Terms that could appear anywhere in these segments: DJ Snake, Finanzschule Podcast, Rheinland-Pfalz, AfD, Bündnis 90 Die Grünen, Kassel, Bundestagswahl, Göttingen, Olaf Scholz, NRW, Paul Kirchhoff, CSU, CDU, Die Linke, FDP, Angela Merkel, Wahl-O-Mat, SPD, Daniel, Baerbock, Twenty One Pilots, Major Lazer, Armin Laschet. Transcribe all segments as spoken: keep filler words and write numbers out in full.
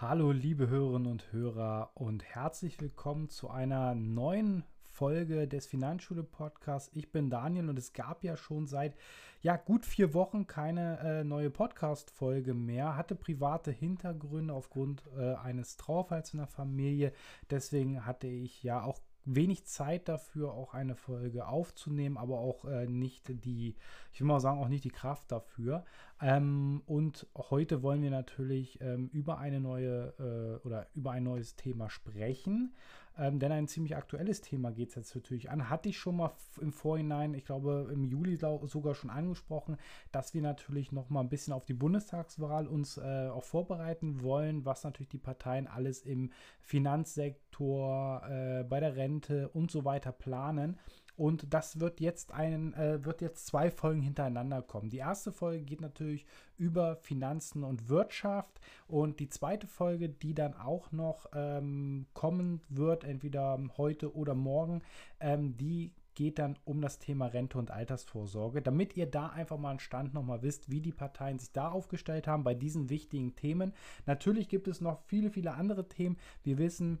Hallo liebe Hörerinnen und Hörer und herzlich willkommen zu einer neuen Folge des Finanzschule Podcasts. Ich bin Daniel und es gab ja schon seit ja, gut vier Wochen keine äh, neue Podcast-Folge mehr. Hatte private Hintergründe aufgrund äh, eines Trauerfalls in der Familie. Deswegen hatte ich ja auch wenig Zeit dafür, auch eine Folge aufzunehmen, aber auch äh, nicht die, ich will mal sagen, auch nicht die Kraft dafür. Ähm, und heute wollen wir natürlich ähm, über eine neue äh, oder über ein neues Thema sprechen, ähm, denn ein ziemlich aktuelles Thema geht es jetzt natürlich an. Hatte ich schon mal im Vorhinein, ich glaube im Juli sogar schon angesprochen, dass wir natürlich noch mal ein bisschen auf die Bundestagswahl uns äh, auch vorbereiten wollen, was natürlich die Parteien alles im Finanzsektor, äh, bei der Rente und so weiter planen. Und das wird jetzt ein, äh, wird jetzt zwei Folgen hintereinander kommen. Die erste Folge geht natürlich über Finanzen und Wirtschaft und die zweite Folge, die dann auch noch ähm, kommen wird, entweder heute oder morgen, ähm, die geht dann um das Thema Rente und Altersvorsorge, damit ihr da einfach mal einen Stand nochmal wisst, wie die Parteien sich da aufgestellt haben bei diesen wichtigen Themen. Natürlich gibt es noch viele, viele andere Themen. Wir wissen,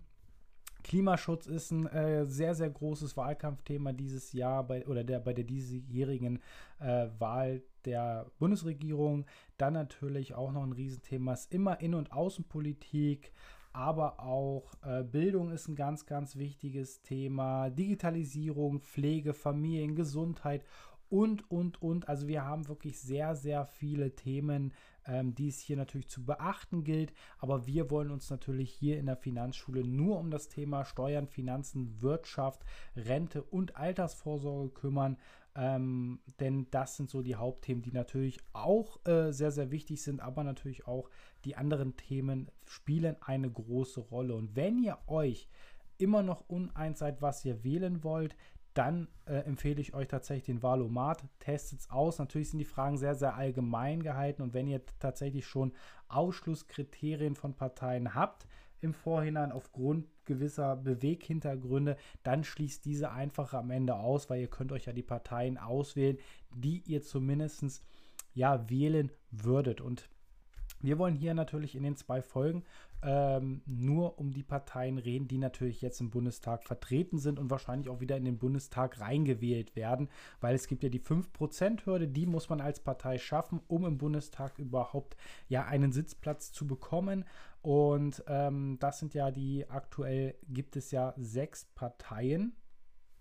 Klimaschutz ist ein äh, sehr, sehr großes Wahlkampfthema dieses Jahr bei, oder der, bei der diesjährigen äh, Wahl der Bundesregierung. Dann natürlich auch noch ein Riesenthema ist immer In- und Außenpolitik, aber auch äh, Bildung ist ein ganz, ganz wichtiges Thema. Digitalisierung, Pflege, Familien, Gesundheit und, und, und. Also wir haben wirklich sehr, sehr viele Themen, ähm, die es hier natürlich zu beachten gilt. Aber wir wollen uns natürlich hier in der Finanzschule nur um das Thema Steuern, Finanzen, Wirtschaft, Rente und Altersvorsorge kümmern. Ähm, denn das sind so die Hauptthemen, die natürlich auch äh, sehr, sehr wichtig sind. Aber natürlich auch die anderen Themen spielen eine große Rolle. Und wenn ihr euch immer noch uneins seid, was ihr wählen wollt, dann äh, empfehle ich euch tatsächlich den Wahl-O-Mat. Testet es aus. Natürlich sind die Fragen sehr, sehr allgemein gehalten. Und wenn ihr tatsächlich schon Ausschlusskriterien von Parteien habt im Vorhinein aufgrund gewisser Beweghintergründe, dann schließt diese einfach am Ende aus, weil ihr könnt euch ja die Parteien auswählen, die ihr zumindest ja, wählen würdet. Und wir wollen hier natürlich in den zwei Folgen ähm, nur um die Parteien reden, die natürlich jetzt im Bundestag vertreten sind und wahrscheinlich auch wieder in den Bundestag reingewählt werden, weil es gibt ja die fünf Prozent Hürde, die muss man als Partei schaffen, um im Bundestag überhaupt ja einen Sitzplatz zu bekommen. Und ähm, das sind ja die, aktuell gibt es ja sechs Parteien,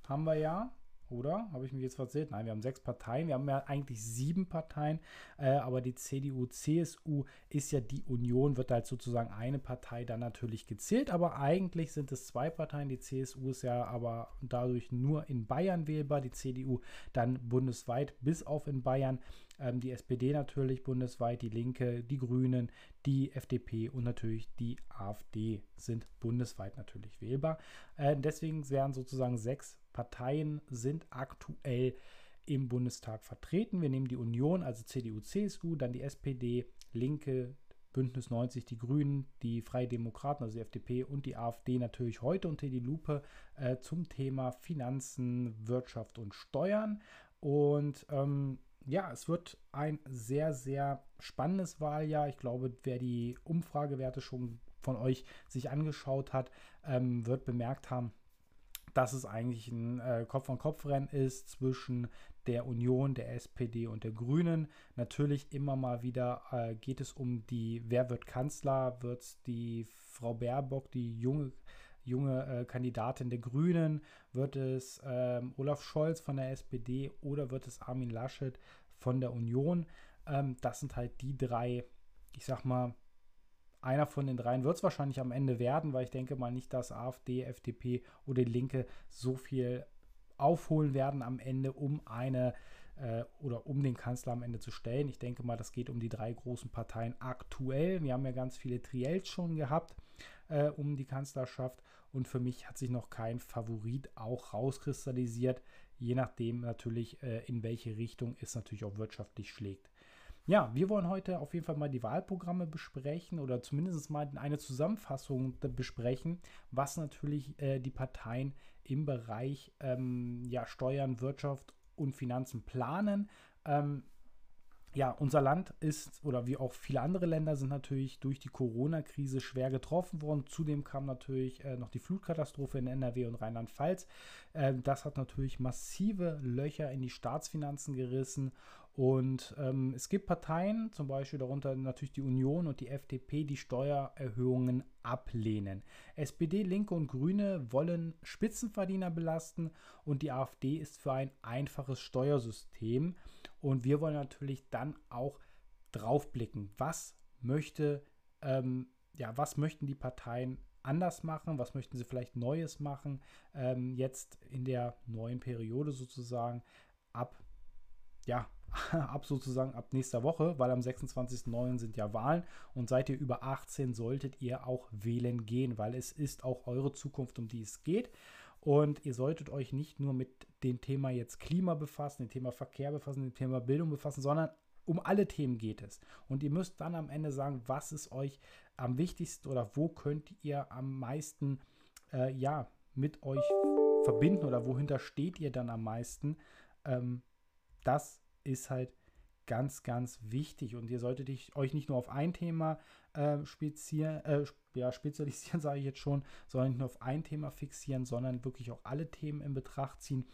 haben wir ja. Oder? Habe ich mich jetzt verzählt? Nein, wir haben sechs Parteien. Wir haben ja eigentlich sieben Parteien. Äh, aber die C D U, C S U ist ja die Union, wird halt sozusagen eine Partei dann natürlich gezählt. Aber eigentlich sind es zwei Parteien. Die C S U ist ja aber dadurch nur in Bayern wählbar. Die C D U dann bundesweit bis auf in Bayern. Ähm, die S P D natürlich bundesweit. Die Linke, die Grünen, die F D P und natürlich die A f D sind bundesweit natürlich wählbar. Äh, deswegen wären sozusagen sechs Parteien sind aktuell im Bundestag vertreten. Wir nehmen die Union, also C D U, C S U, dann die S P D, Linke, Bündnis neunzig, die Grünen, die Freie Demokraten, also die F D P und die A f D natürlich heute unter die Lupe äh, zum Thema Finanzen, Wirtschaft und Steuern. Und ähm, ja, es wird ein sehr, sehr spannendes Wahljahr. Ich glaube, wer die Umfragewerte schon von euch sich angeschaut hat, ähm, wird bemerkt haben, dass es eigentlich ein äh, Kopf-an-Kopf-Rennen ist zwischen der Union, der S P D und der Grünen. Natürlich immer mal wieder äh, geht es um die, wer wird Kanzler, wird es die Frau Baerbock, die junge, junge äh, Kandidatin der Grünen, wird es äh, Olaf Scholz von der S P D oder wird es Armin Laschet von der Union. Ähm, das sind halt die drei, ich sag mal, einer von den dreien wird es wahrscheinlich am Ende werden, weil ich denke mal nicht, dass A f D, F D P oder die Linke so viel aufholen werden am Ende, um eine äh, oder um den Kanzler am Ende zu stellen. Ich denke mal, das geht um die drei großen Parteien aktuell. Wir haben ja ganz viele Triels schon gehabt äh, um die Kanzlerschaft und für mich hat sich noch kein Favorit auch rauskristallisiert, je nachdem natürlich, äh, in welche Richtung es natürlich auch wirtschaftlich schlägt. Ja, wir wollen heute auf jeden Fall mal die Wahlprogramme besprechen oder zumindest mal eine Zusammenfassung besprechen, was natürlich äh, die Parteien im Bereich ähm, ja, Steuern, Wirtschaft und Finanzen planen. Ähm, ja, unser Land ist, oder wie auch viele andere Länder, sind natürlich durch die Corona-Krise schwer getroffen worden. Zudem kam natürlich äh, noch die Flutkatastrophe in N R W und Rheinland-Pfalz. Äh, das hat natürlich massive Löcher in die Staatsfinanzen gerissen. Und ähm, es gibt Parteien, zum Beispiel darunter natürlich die Union und die F D P, die Steuererhöhungen ablehnen. S P D, Linke und Grüne wollen Spitzenverdiener belasten und die AfD ist für ein einfaches Steuersystem. Und wir wollen natürlich dann auch draufblicken, was möchte, ähm, ja, was möchten die Parteien anders machen, was möchten sie vielleicht Neues machen, ähm, jetzt in der neuen Periode sozusagen ab, ja, ab sozusagen ab nächster Woche, weil am sechsundzwanzigsten neunten sind ja Wahlen und seid ihr über achtzehn, solltet ihr auch wählen gehen, weil es ist auch eure Zukunft, um die es geht. Und ihr solltet euch nicht nur mit dem Thema jetzt Klima befassen, dem Thema Verkehr befassen, dem Thema Bildung befassen, sondern um alle Themen geht es. Und ihr müsst dann am Ende sagen, was ist euch am wichtigsten oder wo könnt ihr am meisten äh, ja, mit euch verbinden oder wohinter steht ihr dann am meisten. Ähm, das ist halt ganz, ganz wichtig und ihr solltet euch nicht nur auf ein Thema äh, speziell, äh, ja, spezialisieren, sage ich jetzt schon, sondern nicht nur auf ein Thema fixieren, sondern wirklich auch alle Themen in Betracht ziehen,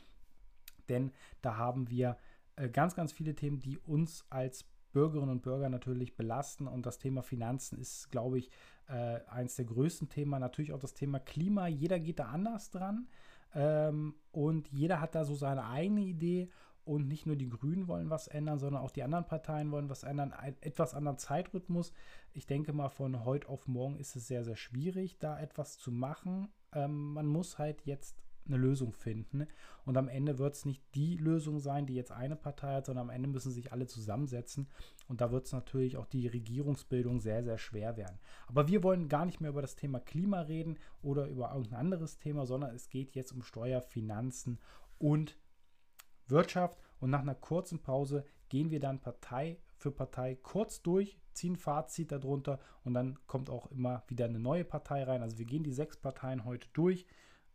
denn da haben wir äh, ganz, ganz viele Themen, die uns als Bürgerinnen und Bürger natürlich belasten und das Thema Finanzen ist, glaube ich, äh, eins der größten Themen, natürlich auch das Thema Klima, jeder geht da anders dran ähm, und jeder hat da so seine eigene Idee. Und nicht nur die Grünen wollen was ändern, sondern auch die anderen Parteien wollen was ändern. Ein etwas anderen Zeitrhythmus. Ich denke mal, von heute auf morgen ist es sehr, sehr schwierig, da etwas zu machen. Ähm, man muss halt jetzt eine Lösung finden. Und am Ende wird es nicht die Lösung sein, die jetzt eine Partei hat, sondern am Ende müssen sich alle zusammensetzen. Und da wird es natürlich auch die Regierungsbildung sehr, sehr schwer werden. Aber wir wollen gar nicht mehr über das Thema Klima reden oder über irgendein anderes Thema, sondern es geht jetzt um Steuer, Finanzen und Wirtschaft und nach einer kurzen Pause gehen wir dann Partei für Partei kurz durch, ziehen Fazit darunter und dann kommt auch immer wieder eine neue Partei rein. Also wir gehen die sechs Parteien heute durch,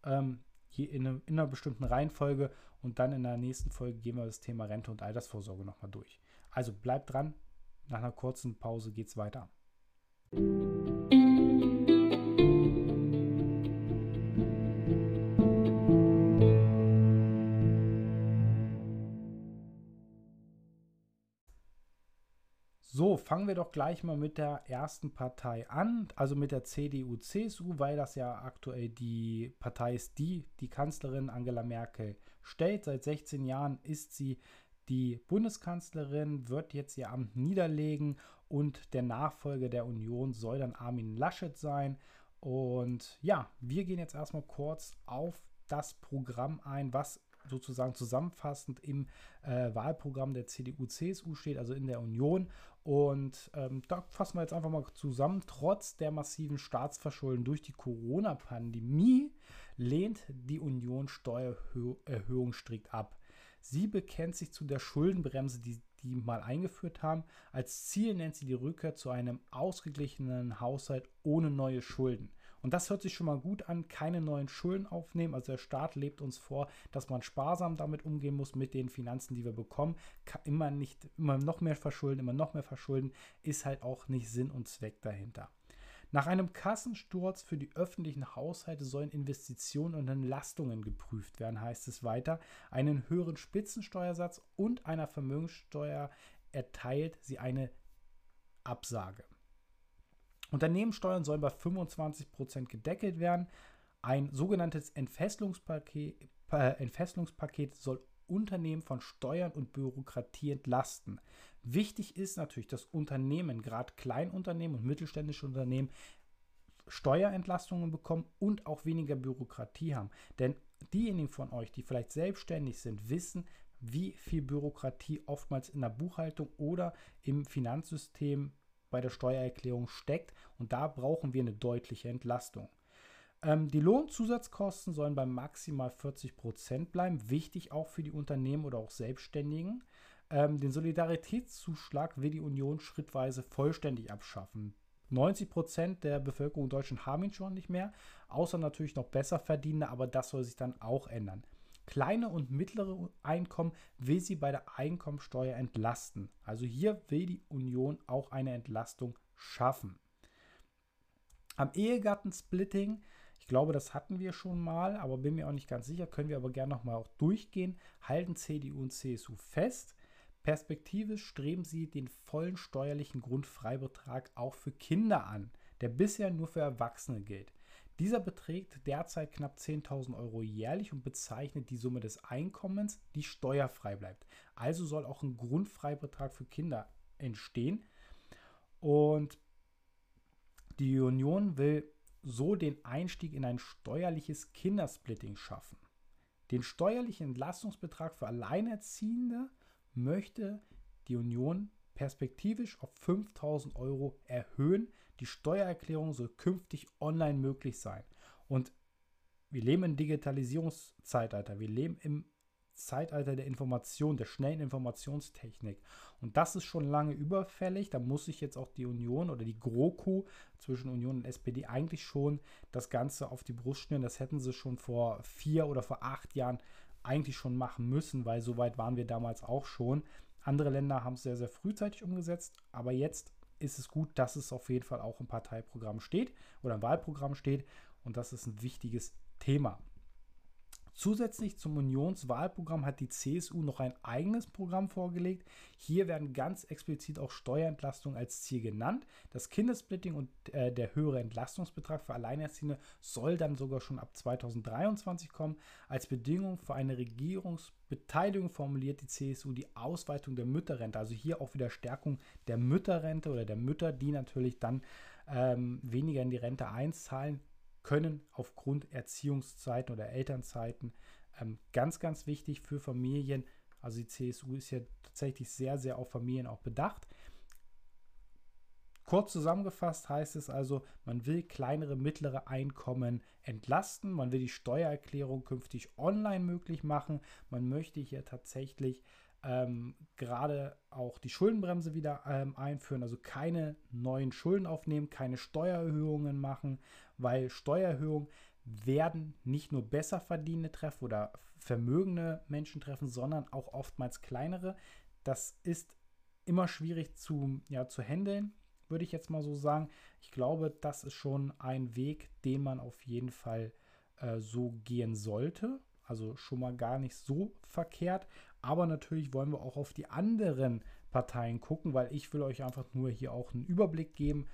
ähm, hier in, eine, in einer bestimmten Reihenfolge und dann in der nächsten Folge gehen wir das Thema Rente und Altersvorsorge nochmal durch. Also bleibt dran, nach einer kurzen Pause geht es weiter. So, fangen wir doch gleich mal mit der ersten Partei an, also mit der C D U C S U, weil das ja aktuell die Partei ist, die die Kanzlerin Angela Merkel stellt. Seit sechzehn Jahren ist sie die Bundeskanzlerin, wird jetzt ihr Amt niederlegen und der Nachfolger der Union soll dann Armin Laschet sein. Und ja, wir gehen jetzt erstmal kurz auf das Programm ein, was sozusagen zusammenfassend im äh, Wahlprogramm der C D U C S U steht, also in der Union. Und ähm, da fassen wir jetzt einfach mal zusammen. Trotz der massiven Staatsverschulden durch die Corona-Pandemie lehnt die Union Steuererhöhungen strikt ab. Sie bekennt sich zu der Schuldenbremse, die die mal eingeführt haben. Als Ziel nennt sie die Rückkehr zu einem ausgeglichenen Haushalt ohne neue Schulden. Und das hört sich schon mal gut an, keine neuen Schulden aufnehmen. Also der Staat lebt uns vor, dass man sparsam damit umgehen muss mit den Finanzen, die wir bekommen. Immer nicht, immer noch mehr verschulden, immer noch mehr verschulden, ist halt auch nicht Sinn und Zweck dahinter. Nach einem Kassensturz für die öffentlichen Haushalte sollen Investitionen und Entlastungen geprüft werden, heißt es weiter. Einen höheren Spitzensteuersatz und einer Vermögenssteuer erteilt sie eine Absage. Unternehmenssteuern sollen bei fünfundzwanzig Prozent gedeckelt werden. Ein sogenanntes Entfesselungspaket, äh, Entfesselungspaket soll Unternehmen von Steuern und Bürokratie entlasten. Wichtig ist natürlich, dass Unternehmen, gerade Kleinunternehmen und mittelständische Unternehmen, Steuerentlastungen bekommen und auch weniger Bürokratie haben. Denn diejenigen von euch, die vielleicht selbstständig sind, wissen, wie viel Bürokratie oftmals in der Buchhaltung oder im Finanzsystem bei der Steuererklärung steckt und da brauchen wir eine deutliche Entlastung. Ähm, die Lohnzusatzkosten sollen bei maximal vierzig Prozent bleiben, wichtig auch für die Unternehmen oder auch Selbstständigen. Ähm, den Solidaritätszuschlag will die Union schrittweise vollständig abschaffen. neunzig Prozent der Bevölkerung in Deutschland haben ihn schon nicht mehr, außer natürlich noch Besserverdienende, aber das soll sich dann auch ändern. kleine und mittlere Einkommen will sie bei der Einkommensteuer entlasten. Also hier will die Union auch eine Entlastung schaffen. Am Ehegattensplitting, ich glaube, das hatten wir schon mal, aber bin mir auch nicht ganz sicher, können wir aber gerne nochmal auch durchgehen, halten C D U und C S U fest. Perspektivisch streben sie den vollen steuerlichen Grundfreibetrag auch für Kinder an, der bisher nur für Erwachsene gilt. Dieser beträgt derzeit knapp zehntausend Euro jährlich und bezeichnet die Summe des Einkommens, die steuerfrei bleibt. Also soll auch ein Grundfreibetrag für Kinder entstehen. Und die Union will so den Einstieg in ein steuerliches Kindersplitting schaffen. Den steuerlichen Entlastungsbetrag für Alleinerziehende möchte die Union perspektivisch auf fünftausend Euro erhöhen. Die Steuererklärung soll künftig online möglich sein. Und wir leben im Digitalisierungszeitalter. Wir leben im Zeitalter der Information, der schnellen Informationstechnik. Und das ist schon lange überfällig. Da muss sich jetzt auch die Union oder die GroKo zwischen Union und S P D eigentlich schon das Ganze auf die Brust schnüren. Das hätten sie schon vor vier oder vor acht Jahren eigentlich schon machen müssen, weil so weit waren wir damals auch schon. Andere Länder haben es sehr, sehr frühzeitig umgesetzt, aber jetzt ist es gut, dass es auf jeden Fall auch im Parteiprogramm steht oder im Wahlprogramm steht, und das ist ein wichtiges Thema. Zusätzlich zum Unionswahlprogramm hat die C S U noch ein eigenes Programm vorgelegt. Hier werden ganz explizit auch Steuerentlastungen als Ziel genannt. Das Kindersplitting und äh, der höhere Entlastungsbetrag für Alleinerziehende soll dann sogar schon ab zweitausenddreiundzwanzig kommen. Als Bedingung für eine Regierungsbeteiligung formuliert die C S U die Ausweitung der Mütterrente. Also hier auch wieder Stärkung der Mütterrente oder der Mütter, die natürlich dann ähm, weniger in die Rente einzahlen können aufgrund Erziehungszeiten oder Elternzeiten. Ähm, ganz, ganz wichtig für Familien. Also die C S U ist ja tatsächlich sehr, sehr auf Familien auch bedacht. Kurz zusammengefasst heißt es also, man will kleinere, mittlere Einkommen entlasten, man will die Steuererklärung künftig online möglich machen, man möchte hier tatsächlich ähm, gerade auch die Schuldenbremse wieder ähm, einführen, also keine neuen Schulden aufnehmen, keine Steuererhöhungen machen, weil Steuererhöhungen werden nicht nur besser verdienende treffen oder vermögende Menschen treffen, sondern auch oftmals kleinere. Das ist immer schwierig zu, ja, zu handeln, würde ich jetzt mal so sagen. Ich glaube, das ist schon ein Weg, den man auf jeden Fall äh, so gehen sollte. Also schon mal gar nicht so verkehrt. Aber natürlich wollen wir auch auf die anderen Parteien gucken, weil ich will euch einfach nur hier auch einen Überblick geben,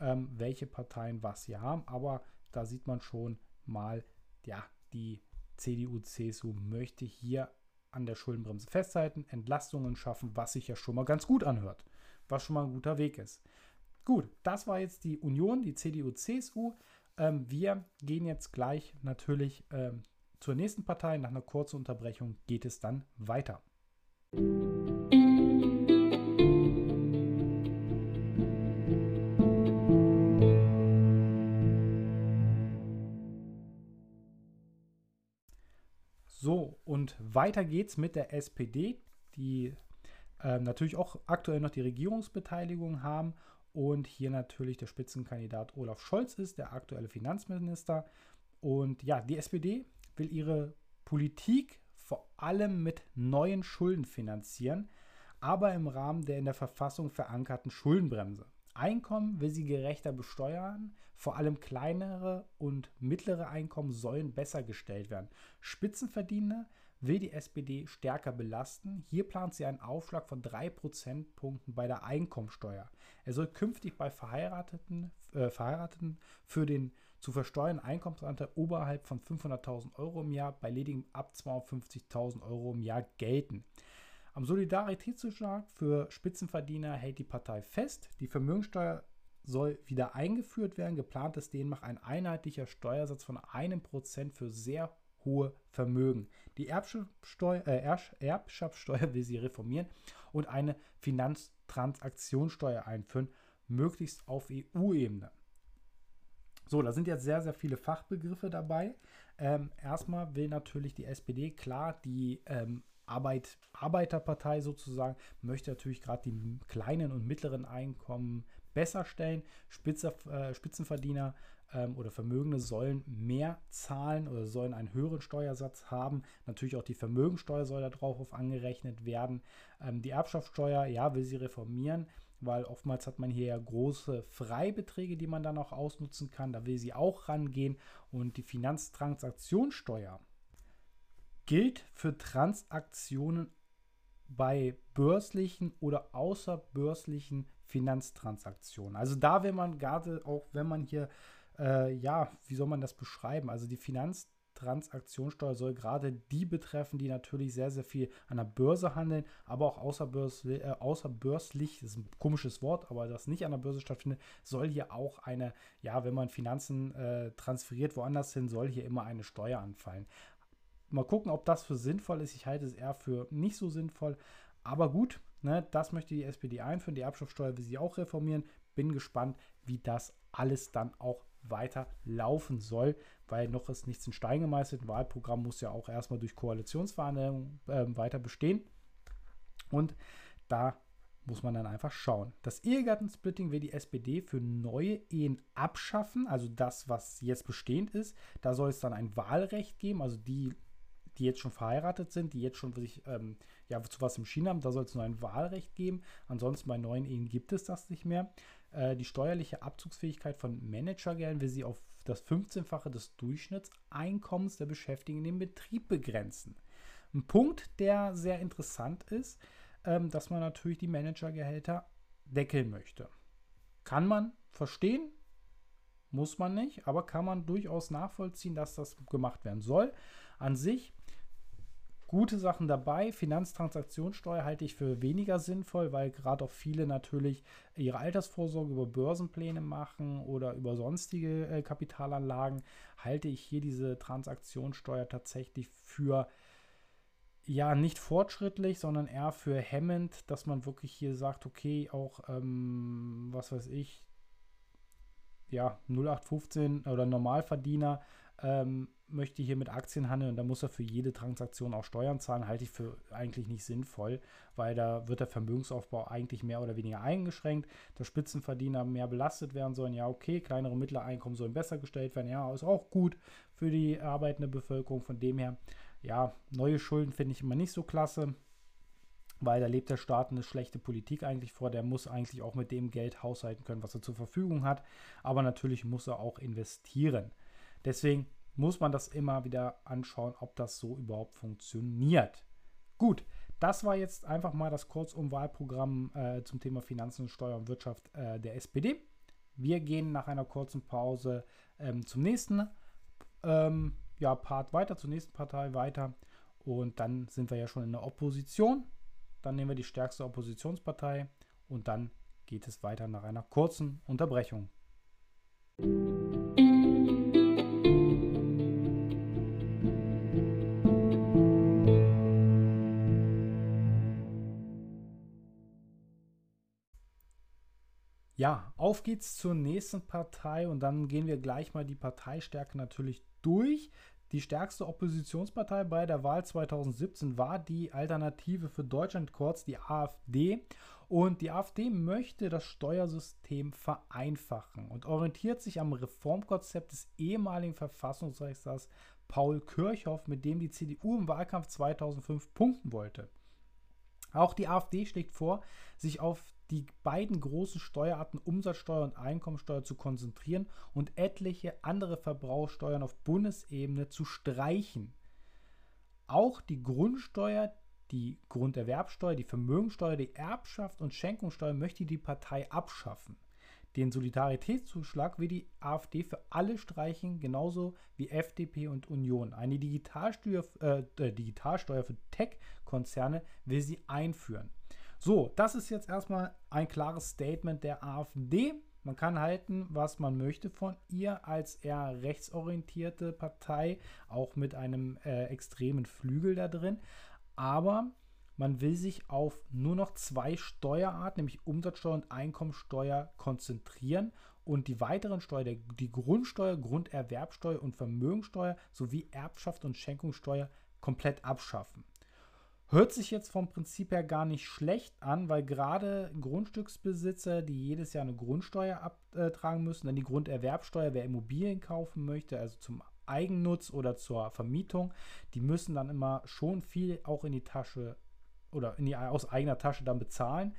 ähm, welche Parteien was hier haben. Aber da sieht man schon mal, ja, die C D U, C S U möchte hier an der Schuldenbremse festhalten, Entlastungen schaffen, was sich ja schon mal ganz gut anhört, was schon mal ein guter Weg ist. Gut, das war jetzt die Union, die C D U, C S U. Ähm, wir gehen jetzt gleich natürlich ähm, zur nächsten Partei. Nach einer kurzen Unterbrechung geht es dann weiter. So, und weiter geht's mit der S P D, die äh, natürlich auch aktuell noch die Regierungsbeteiligung haben. Und hier natürlich der Spitzenkandidat Olaf Scholz ist, der aktuelle Finanzminister. Und ja, die S P D will ihre Politik vor allem mit neuen Schulden finanzieren, aber im Rahmen der in der Verfassung verankerten Schuldenbremse. Einkommen will sie gerechter besteuern, vor allem kleinere und mittlere Einkommen sollen besser gestellt werden. Spitzenverdienende will die S P D stärker belasten. Hier plant sie einen Aufschlag von drei Prozentpunkten bei der Einkommensteuer. Er soll künftig bei Verheirateten, äh, Verheirateten für den zu versteuernden Einkommensanteil oberhalb von fünfhunderttausend Euro im Jahr bei ledigem ab zweihundertfünfzigtausend Euro im Jahr gelten. Am Solidaritätszuschlag für Spitzenverdiener hält die Partei fest. Die Vermögenssteuer soll wieder eingeführt werden. Geplant ist demnach ein einheitlicher Steuersatz von einem Prozent für sehr hohe Vermögen. Die Erbschaftssteuer, äh, Erbschaftssteuer will sie reformieren und eine Finanztransaktionssteuer einführen, möglichst auf E U-Ebene. So, da sind jetzt sehr, sehr viele Fachbegriffe dabei. Ähm, erstmal will natürlich die S P D, klar, die ähm, Arbeit, Arbeiterpartei sozusagen, möchte natürlich gerade die kleinen und mittleren Einkommen besser stellen. Spitzer, äh, Spitzenverdiener ähm, oder Vermögende sollen mehr zahlen oder sollen einen höheren Steuersatz haben. Natürlich auch die Vermögensteuer soll da drauf angerechnet werden. Ähm, die Erbschaftssteuer, ja, will sie reformieren, weil oftmals hat man hier ja große Freibeträge, die man dann auch ausnutzen kann. Da will sie auch rangehen. Und die Finanztransaktionssteuer gilt für Transaktionen bei börslichen oder außerbörslichen Finanztransaktionen. Also da will man gerade auch, wenn man hier, äh, ja, wie soll man das beschreiben? Also die Finanztransaktionssteuer soll gerade die betreffen, die natürlich sehr, sehr viel an der Börse handeln, aber auch außerbörslich, äh, außerbörslich, das ist ein komisches Wort, aber das nicht an der Börse stattfindet, soll hier auch eine, ja, wenn man Finanzen äh, transferiert woanders hin, soll hier immer eine Steuer anfallen. Mal gucken, ob das für sinnvoll ist. Ich halte es eher für nicht so sinnvoll. Aber gut, ne, das möchte die S P D einführen. Die Erbschaftssteuer will sie auch reformieren. Bin gespannt, wie das alles dann auch weiter laufen soll, weil noch ist nichts in Stein gemeißelt. Ein Wahlprogramm muss ja auch erstmal durch Koalitionsverhandlungen äh, weiter bestehen. Und da muss man dann einfach schauen. Das Ehegattensplitting will die S P D für neue Ehen abschaffen. Also das, was jetzt bestehend ist. Da soll es dann ein Wahlrecht geben. Also die die jetzt schon verheiratet sind, die jetzt schon sich ähm, ja, zu was entschieden haben, da soll es nur ein Wahlrecht geben. Ansonsten bei neuen Ehen gibt es das nicht mehr. Äh, die steuerliche Abzugsfähigkeit von Managergeldern will sie auf das fünfzehnfache des Durchschnittseinkommens der Beschäftigten in den Betrieb begrenzen. Ein Punkt, der sehr interessant ist, ähm, dass man natürlich die Managergehälter deckeln möchte. Kann man verstehen, muss man nicht, aber kann man durchaus nachvollziehen, dass das gemacht werden soll. An sich gute Sachen dabei. Finanztransaktionssteuer halte ich für weniger sinnvoll, weil gerade auch viele natürlich ihre Altersvorsorge über Börsenpläne machen oder über sonstige äh, Kapitalanlagen. Halte ich hier diese Transaktionssteuer tatsächlich für, ja, nicht fortschrittlich, sondern eher für hemmend, dass man wirklich hier sagt, okay, auch, ähm, was weiß ich, ja, null acht fünfzehn oder Normalverdiener, ähm, möchte hier mit Aktien handeln und da muss er für jede Transaktion auch Steuern zahlen, halte ich für eigentlich nicht sinnvoll, weil da wird der Vermögensaufbau eigentlich mehr oder weniger eingeschränkt, dass Spitzenverdiener mehr belastet werden sollen, ja okay, kleinere und mittlere Einkommen sollen besser gestellt werden, ja, ist auch gut für die arbeitende Bevölkerung, von dem her, ja, neue Schulden finde ich immer nicht so klasse, weil da lebt der Staat eine schlechte Politik eigentlich vor, der muss eigentlich auch mit dem Geld haushalten können, was er zur Verfügung hat, aber natürlich muss er auch investieren, deswegen muss man das immer wieder anschauen, ob das so überhaupt funktioniert. Gut, das war jetzt einfach mal das Kurzum-Wahlprogramm äh, zum Thema Finanzen, Steuer und Wirtschaft äh, der S P D. Wir gehen nach einer kurzen Pause ähm, zum nächsten ähm, ja, Part weiter, zur nächsten Partei weiter. Und dann sind wir ja schon in der Opposition. Dann nehmen wir die stärkste Oppositionspartei und dann geht es weiter nach einer kurzen Unterbrechung. Ja, auf geht's zur nächsten Partei und dann gehen wir gleich mal die Parteistärke natürlich durch. Die stärkste Oppositionspartei bei der Wahl zweitausendsiebzehn war die Alternative für Deutschland, kurz die AfD. Und die AfD möchte das Steuersystem vereinfachen und orientiert sich am Reformkonzept des ehemaligen Verfassungsrichters Paul Kirchhoff, mit dem die C D U im Wahlkampf zweitausendfünf punkten wollte. Auch die AfD schlägt vor, sich auf die beiden großen Steuerarten Umsatzsteuer und Einkommensteuer zu konzentrieren und etliche andere Verbrauchsteuern auf Bundesebene zu streichen. Auch die Grundsteuer, die Grunderwerbsteuer, die Vermögensteuer, die Erbschaft und Schenkungssteuer möchte die Partei abschaffen. Den Solidaritätszuschlag will die AfD für alle streichen, genauso wie F D P und Union. Eine Digitalsteuer, äh, Digitalsteuer für Tech-Konzerne will sie einführen. So, das ist jetzt erstmal ein klares Statement der AfD. Man kann halten, was man möchte von ihr als eher rechtsorientierte Partei, auch mit einem äh, extremen Flügel da drin. Aber man will sich auf nur noch zwei Steuerarten, nämlich Umsatzsteuer und Einkommensteuer, konzentrieren. Und die weiteren Steuern, die Grundsteuer, Grunderwerbsteuer und Vermögensteuer sowie Erbschaft und Schenkungssteuer komplett abschaffen. Hört sich jetzt vom Prinzip her gar nicht schlecht an, weil gerade Grundstücksbesitzer, die jedes Jahr eine Grundsteuer abtragen müssen, dann die Grunderwerbsteuer, wer Immobilien kaufen möchte, also zum Eigennutz oder zur Vermietung, die müssen dann immer schon viel auch in die Tasche oder in die, aus eigener Tasche dann bezahlen.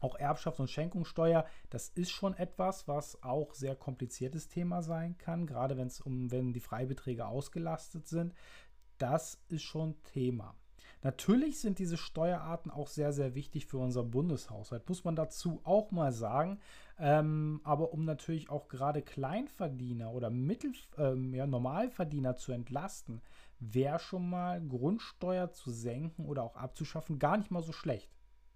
Auch Erbschafts- und Schenkungssteuer, das ist schon etwas, was auch sehr kompliziertes Thema sein kann, gerade wenn es um, wenn die Freibeträge ausgelastet sind. Das ist schon Thema. Natürlich sind diese Steuerarten auch sehr, sehr wichtig für unseren Bundeshaushalt, muss man dazu auch mal sagen. Ähm, aber um natürlich auch gerade Kleinverdiener oder Mittel, ähm, ja, Normalverdiener zu entlasten, wäre schon mal Grundsteuer zu senken oder auch abzuschaffen gar nicht mal so schlecht.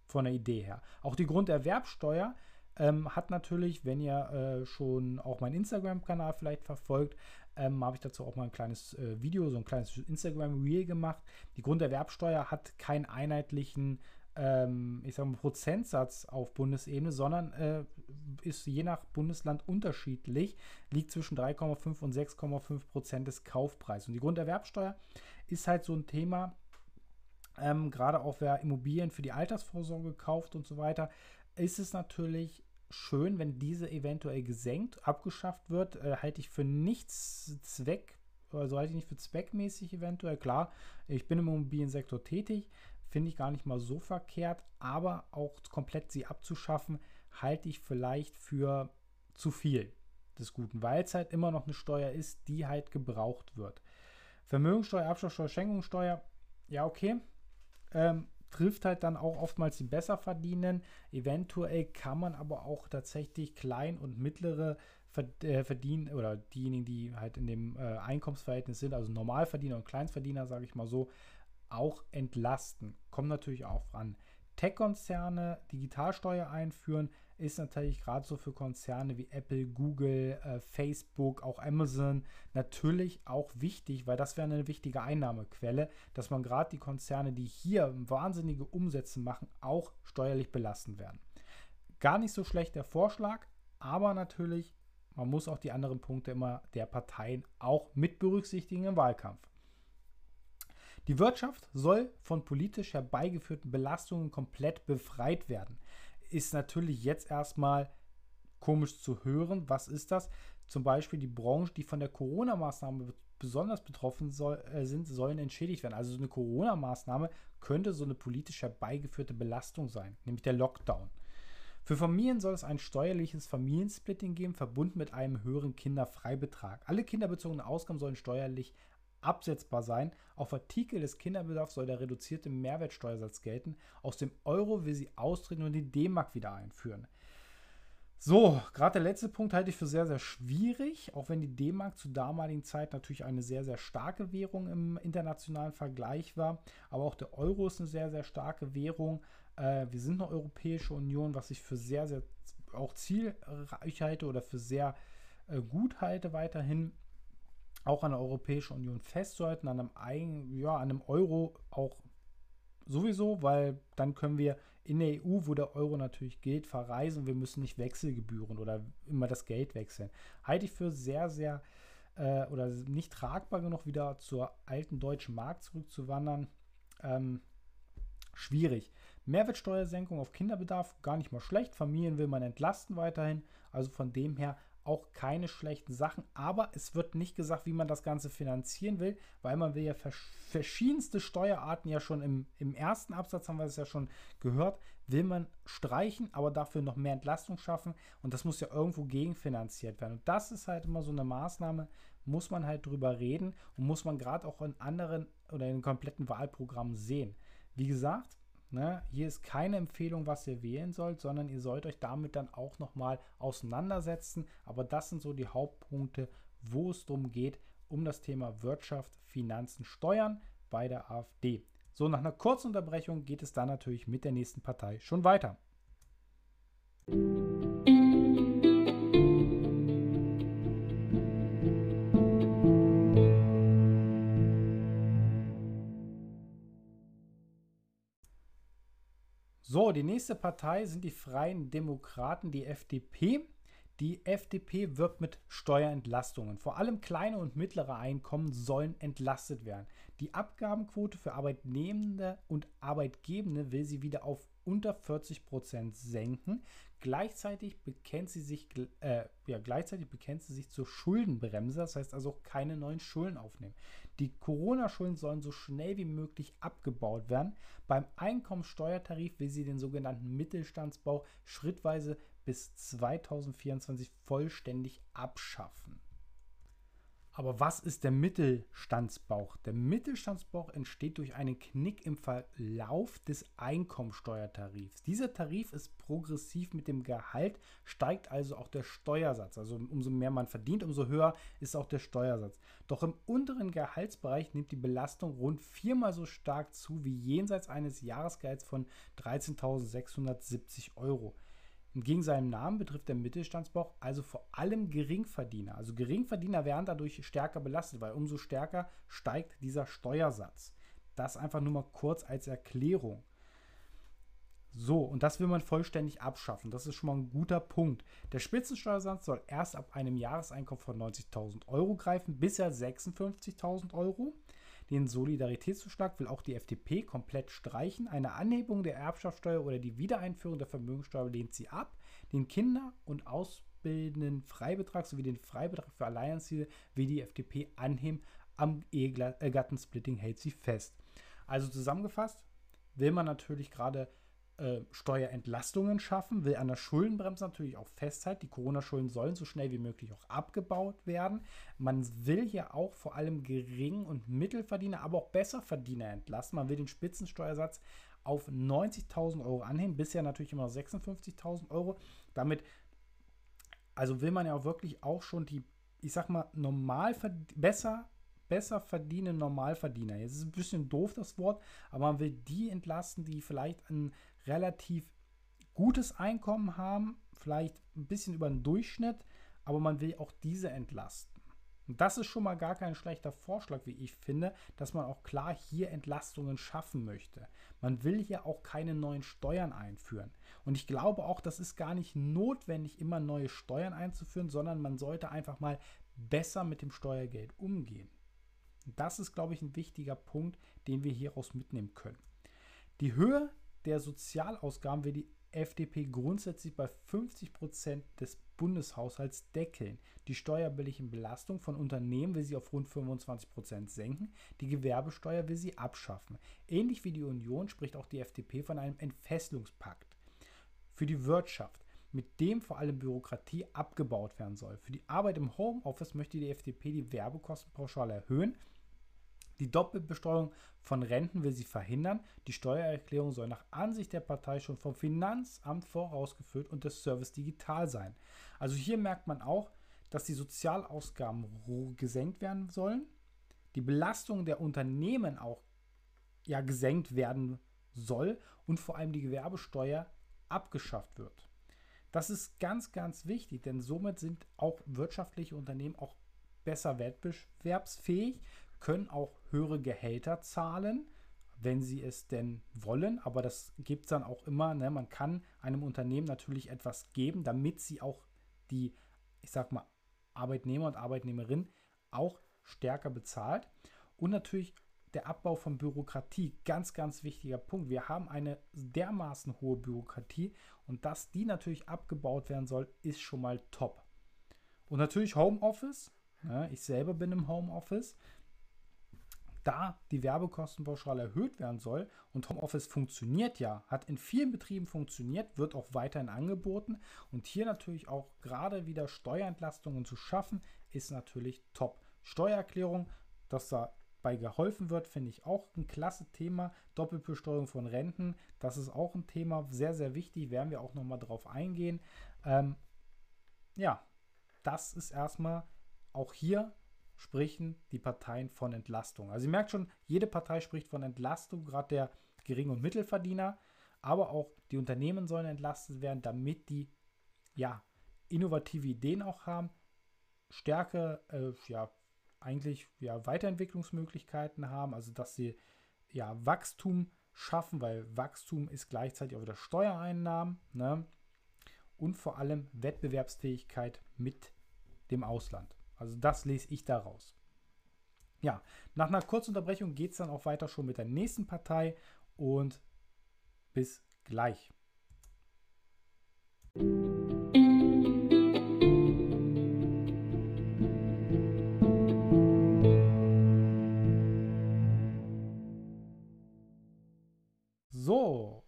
Von der Idee her. Auch die Grunderwerbsteuer ähm, hat natürlich, wenn ihr äh, schon auch meinen Instagram-Kanal vielleicht verfolgt, ähm, habe ich dazu auch mal ein kleines äh, Video, so ein kleines Instagram-Reel gemacht. Die Grunderwerbsteuer hat keinen einheitlichen, ähm, ich sag mal, Prozentsatz auf Bundesebene, sondern äh, ist je nach Bundesland unterschiedlich, liegt zwischen drei Komma fünf und sechs Komma fünf Prozent des Kaufpreises. Und die Grunderwerbsteuer ist halt so ein Thema. Ähm, gerade auch wer Immobilien für die Altersvorsorge kauft und so weiter, ist es natürlich schön, wenn diese eventuell gesenkt, abgeschafft wird, äh, halte ich für nichts Zweck, also halte ich nicht für zweckmäßig eventuell. Klar, ich bin im Immobiliensektor tätig, finde ich gar nicht mal so verkehrt, aber auch komplett sie abzuschaffen, halte ich vielleicht für zu viel des Guten, weil es halt immer noch eine Steuer ist, die halt gebraucht wird. Vermögenssteuer, Erbschaftssteuer, Schenkungssteuer, ja okay, Ähm, trifft halt dann auch oftmals die Besserverdienenden. Eventuell kann man aber auch tatsächlich klein- und mittlere Verdienen oder diejenigen, die halt in dem äh, Einkommensverhältnis sind, also Normalverdiener und Kleinstverdiener, sage ich mal so, auch entlasten. Kommt natürlich auch an. Tech-Konzerne, Digitalsteuer einführen, ist natürlich gerade so für Konzerne wie Apple, Google, äh, Facebook, auch Amazon natürlich auch wichtig, weil das wäre eine wichtige Einnahmequelle, dass man gerade die Konzerne, die hier wahnsinnige Umsätze machen, auch steuerlich belasten werden. Gar nicht so schlecht der Vorschlag, aber natürlich, man muss auch die anderen Punkte immer der Parteien auch mit berücksichtigen im Wahlkampf. Die Wirtschaft soll von politisch herbeigeführten Belastungen komplett befreit werden. Ist natürlich jetzt erstmal komisch zu hören. Was ist das? Zum Beispiel die Branchen, die von der Corona-Maßnahme besonders betroffen soll, äh, sind, sollen entschädigt werden. Also so eine Corona-Maßnahme könnte so eine politisch herbeigeführte Belastung sein, nämlich der Lockdown. Für Familien soll es ein steuerliches Familiensplitting geben, verbunden mit einem höheren Kinderfreibetrag. Alle kinderbezogenen Ausgaben sollen steuerlich absetzbar sein. Auf Artikel des Kinderbedarfs soll der reduzierte Mehrwertsteuersatz gelten. Aus dem Euro will sie austreten und die D-Mark wieder einführen. So, gerade der letzte Punkt halte ich für sehr, sehr schwierig, auch wenn die D-Mark zur damaligen Zeit natürlich eine sehr, sehr starke Währung im internationalen Vergleich war. Aber auch der Euro ist eine sehr, sehr starke Währung. Äh, wir sind eine Europäische Union, was ich für sehr, sehr auch zielreich halte oder für sehr äh, gut halte weiterhin. Auch an der Europäischen Union festzuhalten, an einem, eigenen, ja, an einem Euro auch sowieso, weil dann können wir in der E U, wo der Euro natürlich gilt, verreisen. Wir müssen nicht Wechselgebühren oder immer das Geld wechseln. Halte ich für sehr, sehr äh, oder nicht tragbar genug, wieder zur alten deutschen Mark zurückzuwandern. Ähm, schwierig. Mehrwertsteuersenkung auf Kinderbedarf, gar nicht mal schlecht. Familien will man entlasten weiterhin. Also von dem her auch keine schlechten Sachen, aber es wird nicht gesagt, wie man das Ganze finanzieren will, weil man will ja verschiedenste Steuerarten ja schon im, im ersten Absatz, haben wir es ja schon gehört, will man streichen, aber dafür noch mehr Entlastung schaffen und das muss ja irgendwo gegenfinanziert werden. Und das ist halt immer so eine Maßnahme, muss man halt drüber reden und muss man gerade auch in anderen oder in kompletten Wahlprogrammen sehen. Wie gesagt, Ne, hier ist keine Empfehlung, was ihr wählen sollt, sondern ihr sollt euch damit dann auch nochmal auseinandersetzen. Aber das sind so die Hauptpunkte, wo es darum geht, um das Thema Wirtschaft, Finanzen, Steuern bei der AfD. So, nach einer kurzen Unterbrechung geht es dann natürlich mit der nächsten Partei schon weiter. So, die nächste Partei sind die Freien Demokraten, die F D P. Die F D P wirbt mit Steuerentlastungen. Vor allem kleine und mittlere Einkommen sollen entlastet werden. Die Abgabenquote für Arbeitnehmende und Arbeitgebende will sie wieder auf unter vierzig Prozent senken. Gleichzeitig bekennt sie sich, äh, ja, gleichzeitig bekennt sie sich zur Schuldenbremse, das heißt also auch keine neuen Schulden aufnehmen. Die Corona-Schulden sollen so schnell wie möglich abgebaut werden. Beim Einkommensteuertarif will sie den sogenannten Mittelstandsbau schrittweise bis zweitausendvierundzwanzig vollständig abschaffen. Aber was ist der Mittelstandsbauch? Der Mittelstandsbauch entsteht durch einen Knick im Verlauf des Einkommensteuertarifs. Dieser Tarif ist progressiv mit dem Gehalt, steigt also auch der Steuersatz. Also umso mehr man verdient, umso höher ist auch der Steuersatz. Doch im unteren Gehaltsbereich nimmt die Belastung rund viermal so stark zu wie jenseits eines Jahresgehalts von dreizehntausend sechshundertsiebzig Euro. Entgegen seinem Namen betrifft der Mittelstandsbauch also vor allem Geringverdiener. Also Geringverdiener werden dadurch stärker belastet, weil umso stärker steigt dieser Steuersatz. Das einfach nur mal kurz als Erklärung. So, und das will man vollständig abschaffen. Das ist schon mal ein guter Punkt. Der Spitzensteuersatz soll erst ab einem Jahreseinkommen von neunzigtausend Euro greifen, bisher sechsundfünfzigtausend Euro. Den Solidaritätszuschlag will auch die F D P komplett streichen. Eine Anhebung der Erbschaftssteuer oder die Wiedereinführung der Vermögenssteuer lehnt sie ab. Den Kinder- und ausbildenden Freibetrag sowie den Freibetrag für Alleinerziehende will die F D P anheben. Am Ehegattensplitting hält sie fest. Also zusammengefasst will man natürlich gerade äh, Steuerentlastungen schaffen, will an der Schuldenbremse natürlich auch festhalten. Die Corona-Schulden sollen so schnell wie möglich auch abgebaut werden. Man will hier auch vor allem Gering- und Mittelverdiener, aber auch Besserverdiener entlasten. Man will den Spitzensteuersatz auf neunzigtausend Euro anheben, bisher natürlich immer sechsundfünfzigtausend Euro. Damit, also will man ja auch wirklich auch schon die, ich sag mal, normal besser besser verdienen Normalverdiener. Jetzt ist ein bisschen doof das Wort, aber man will die entlasten, die vielleicht ein relativ gutes Einkommen haben, vielleicht ein bisschen über den Durchschnitt, aber man will auch diese entlasten. Und das ist schon mal gar kein schlechter Vorschlag, wie ich finde, dass man auch klar hier Entlastungen schaffen möchte. Man will hier auch keine neuen Steuern einführen. Und ich glaube auch, das ist gar nicht notwendig, immer neue Steuern einzuführen, sondern man sollte einfach mal besser mit dem Steuergeld umgehen. Das ist, glaube ich, ein wichtiger Punkt, den wir hieraus mitnehmen können. Die Höhe der Sozialausgaben will die F D P grundsätzlich bei fünfzig Prozent des Bundeshaushalts deckeln. Die steuerliche Belastung von Unternehmen will sie auf rund fünfundzwanzig Prozent senken. Die Gewerbesteuer will sie abschaffen. Ähnlich wie die Union spricht auch die F D P von einem Entfesselungspakt für die Wirtschaft, mit dem vor allem Bürokratie abgebaut werden soll. Für die Arbeit im Homeoffice möchte die F D P die Werbekostenpauschale erhöhen. Die Doppelbesteuerung von Renten will sie verhindern. Die Steuererklärung soll nach Ansicht der Partei schon vom Finanzamt vorausgefüllt und der Service digital sein. Also hier merkt man auch, dass die Sozialausgaben gesenkt werden sollen, die Belastung der Unternehmen auch ja, gesenkt werden soll und vor allem die Gewerbesteuer abgeschafft wird. Das ist ganz, ganz wichtig, denn somit sind auch wirtschaftliche Unternehmen auch besser wettbewerbsfähig, können auch höhere Gehälter zahlen, wenn sie es denn wollen. Aber das gibt es dann auch immer. Ne? Man kann einem Unternehmen natürlich etwas geben, damit sie auch die, ich sag mal, Arbeitnehmer und Arbeitnehmerinnen auch stärker bezahlt. Und natürlich der Abbau von Bürokratie, ganz, ganz wichtiger Punkt. Wir haben eine dermaßen hohe Bürokratie und dass die natürlich abgebaut werden soll, ist schon mal top. Und natürlich Homeoffice, ja, ich selber bin im Homeoffice, da die Werbekostenpauschale erhöht werden soll und Homeoffice funktioniert ja, hat in vielen Betrieben funktioniert, wird auch weiterhin angeboten und hier natürlich auch gerade wieder Steuerentlastungen zu schaffen, ist natürlich top. Steuererklärung, dass da bei geholfen wird, finde ich auch ein klasse Thema. Doppelbesteuerung von Renten, das ist auch ein Thema, sehr, sehr wichtig, werden wir auch nochmal drauf eingehen. Ähm, ja, das ist erstmal, auch hier sprechen die Parteien von Entlastung. Also ihr merkt schon, jede Partei spricht von Entlastung, gerade der Gering- und Mittelverdiener, aber auch die Unternehmen sollen entlastet werden, damit die ja, innovative Ideen auch haben, Stärke, äh, ja, eigentlich ja, Weiterentwicklungsmöglichkeiten haben, also dass sie ja Wachstum schaffen, weil Wachstum ist gleichzeitig auch wieder Steuereinnahmen, ne? und vor allem Wettbewerbsfähigkeit mit dem Ausland. Also das lese ich daraus. Ja, nach einer Kurzunterbrechung geht es dann auch weiter schon mit der nächsten Partei und bis gleich. So,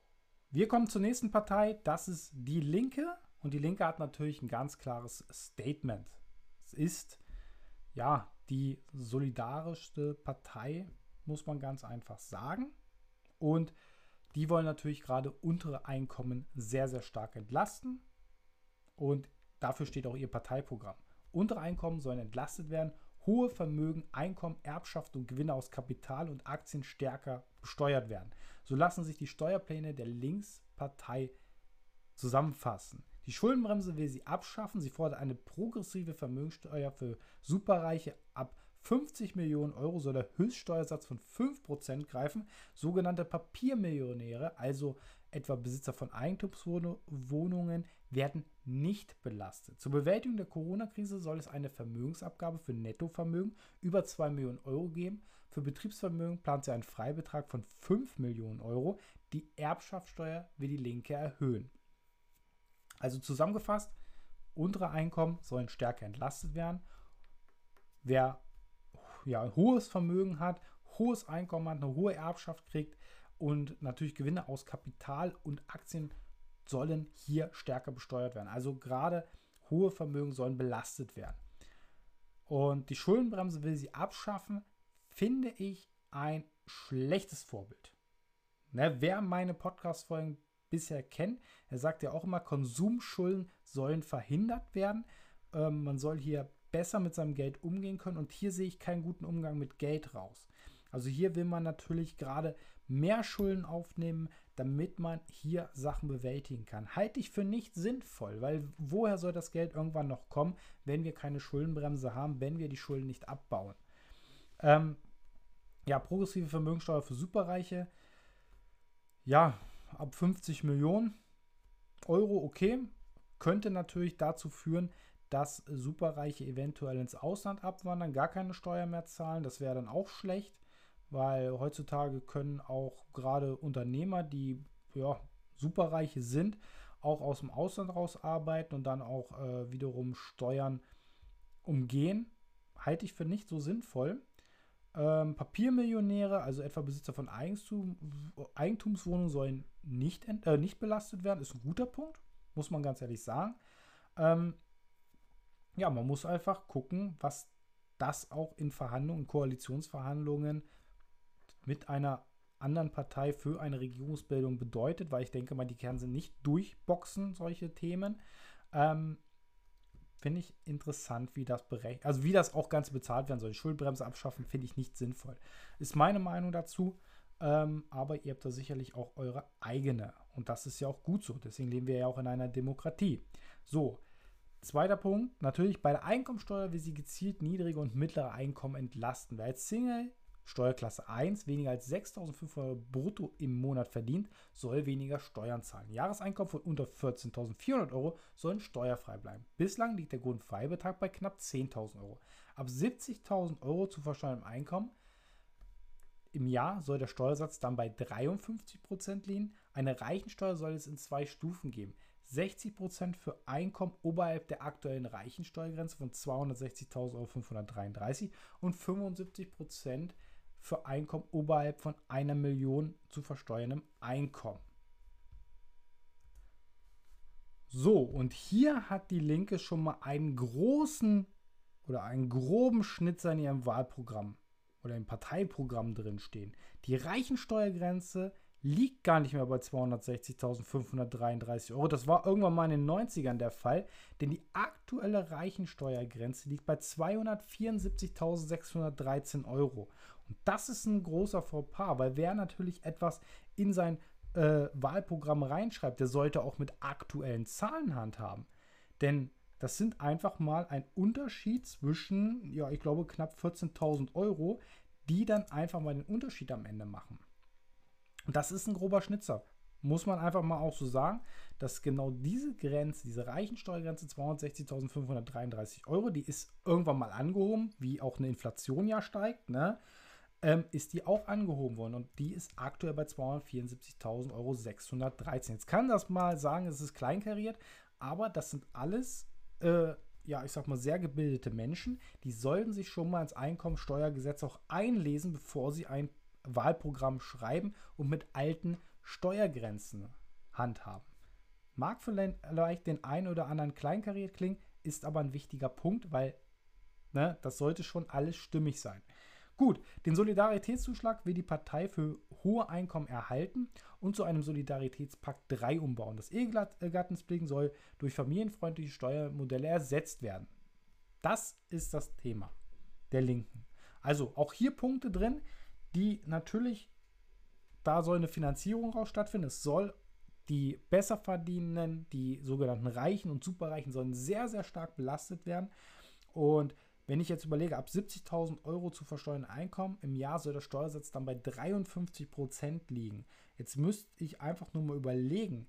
wir kommen zur nächsten Partei, das ist Die Linke, und Die Linke hat natürlich ein ganz klares Statement. Es ist ja die solidarischste Partei, muss man ganz einfach sagen, und die wollen natürlich gerade untere Einkommen sehr, sehr stark entlasten, und dafür steht auch ihr Parteiprogramm. Untere Einkommen sollen entlastet werden, hohe Vermögen, Einkommen, Erbschaft und Gewinne aus Kapital und Aktien stärker besteuert werden. So lassen sich die Steuerpläne der Linkspartei zusammenfassen. Die Schuldenbremse will sie abschaffen. Sie fordert eine progressive Vermögenssteuer für Superreiche. Ab fünfzig Millionen Euro soll der Höchststeuersatz von fünf Prozent greifen. Sogenannte Papiermillionäre, also etwa Besitzer von Eigentumswohnungen, werden nicht belastet. Zur Bewältigung der Corona-Krise soll es eine Vermögensabgabe für Nettovermögen über zwei Millionen Euro geben. Für Betriebsvermögen plant sie einen Freibetrag von fünf Millionen Euro. Die Erbschaftssteuer will die Linke erhöhen. Also zusammengefasst, untere Einkommen sollen stärker entlastet werden. Wer ja, ein hohes Vermögen hat, hohes Einkommen hat, eine hohe Erbschaft kriegt und natürlich Gewinne aus Kapital und Aktien sollen hier stärker besteuert werden. Also gerade hohe Vermögen sollen belastet werden. Und die Schuldenbremse will sie abschaffen, finde ich ein schlechtes Vorbild. Ne, wer meine Podcast-Folgen bisher kennt, er sagt ja auch immer, Konsumschulden sollen verhindert werden. Ähm, man soll hier besser mit seinem Geld umgehen können, und hier sehe ich keinen guten Umgang mit Geld raus. Also hier will man natürlich gerade mehr Schulden aufnehmen, damit man hier Sachen bewältigen kann. Halte ich für nicht sinnvoll, weil woher soll das Geld irgendwann noch kommen, wenn wir keine Schuldenbremse haben, wenn wir die Schulden nicht abbauen? Ähm, ja, progressive Vermögenssteuer für Superreiche. Ja, ab fünfzig Millionen Euro, okay, könnte natürlich dazu führen, dass Superreiche eventuell ins Ausland abwandern, gar keine Steuer mehr zahlen. Das wäre dann auch schlecht, weil heutzutage können auch gerade Unternehmer, die ja, Superreiche sind, auch aus dem Ausland raus arbeiten und dann auch äh, wiederum Steuern umgehen. Halte ich für nicht so sinnvoll. Ähm, Papiermillionäre, also etwa Besitzer von Eigentum, Eigentumswohnungen, sollen nicht, äh, nicht belastet werden. Ist ein guter Punkt, muss man ganz ehrlich sagen. Ähm, ja, man muss einfach gucken, was das auch in Verhandlungen, Koalitionsverhandlungen mit einer anderen Partei für eine Regierungsbildung bedeutet, weil ich denke mal, die können sie nicht durchboxen, solche Themen. Ähm, Finde ich interessant, wie das berechnet, also wie das auch ganz bezahlt werden soll. Die Schuldenbremse abschaffen finde ich nicht sinnvoll. Ist meine Meinung dazu, ähm, aber ihr habt da sicherlich auch eure eigene. Und das ist ja auch gut so, deswegen leben wir ja auch in einer Demokratie. So, zweiter Punkt, natürlich bei der Einkommensteuer will sie gezielt niedrige und mittlere Einkommen entlasten. Wer als Single Steuerklasse eins weniger als sechstausendfünfhundert Euro brutto im Monat verdient, soll weniger Steuern zahlen. Jahreseinkommen von unter vierzehntausendvierhundert Euro sollen steuerfrei bleiben. Bislang liegt der Grundfreibetrag bei knapp zehntausend Euro. Ab siebzigtausend Euro zu versteuerndem Einkommen im Jahr soll der Steuersatz dann bei dreiundfünfzig Prozent liegen. Eine Reichensteuer soll es in zwei Stufen geben. sechzig Prozent für Einkommen oberhalb der aktuellen Reichensteuergrenze von zweihundertsechzigtausend fünfhundertdreiunddreißig und fünfundsiebzig Prozent für Einkommen oberhalb von einer Million zu versteuerndem Einkommen. So, und hier hat die Linke schon mal einen großen oder einen groben Schnitzer in ihrem Wahlprogramm oder im Parteiprogramm drin stehen. Die Reichensteuergrenze liegt gar nicht mehr bei zweihundertsechzigtausend fünfhundertdreiunddreißig Euro. Das war irgendwann mal in den neunzigern der Fall, denn die aktuelle Reichensteuergrenze liegt bei zweihundertvierundsiebzigtausendsechshundertdreizehn Euro. Und das ist ein großer Fauxpas, weil wer natürlich etwas in sein äh, Wahlprogramm reinschreibt, der sollte auch mit aktuellen Zahlen handhaben. Denn das sind einfach mal ein Unterschied zwischen, ja, ich glaube, knapp vierzehntausend Euro, die dann einfach mal den Unterschied am Ende machen. Und das ist ein grober Schnitzer, muss man einfach mal auch so sagen, dass genau diese Grenze, diese Reichensteuergrenze zweihundertsechzigtausendfünfhundertdreiunddreißig Euro, die ist irgendwann mal angehoben, wie auch eine Inflation ja steigt, ne? Ähm, ist die auch angehoben worden und die ist aktuell bei zweihundertvierundsiebzigtausendsechshundertdreizehn Euro. Jetzt kann das mal sagen, es ist kleinkariert, aber das sind alles, äh, ja, ich sag mal, sehr gebildete Menschen, die sollten sich schon mal ins Einkommensteuergesetz auch einlesen, bevor sie ein Wahlprogramm schreiben und mit alten Steuergrenzen handhaben. Mag vielleicht den einen oder anderen kleinkariert klingen, ist aber ein wichtiger Punkt, weil ne, das sollte schon alles stimmig sein. Gut, den Solidaritätszuschlag will die Partei für hohe Einkommen erhalten und zu einem Solidaritätspakt drei umbauen. Das Ehegattensplitting soll durch familienfreundliche Steuermodelle ersetzt werden. Das ist das Thema der Linken. Also auch hier Punkte drin, die natürlich, da soll eine Finanzierung raus stattfinden. Es soll die Besserverdienenden, die sogenannten Reichen und Superreichen sollen sehr, sehr stark belastet werden. Und wenn ich jetzt überlege, ab siebzigtausend Euro zu versteuern Einkommen im Jahr soll der Steuersatz dann bei dreiundfünfzig Prozent liegen. Jetzt müsste ich einfach nur mal überlegen,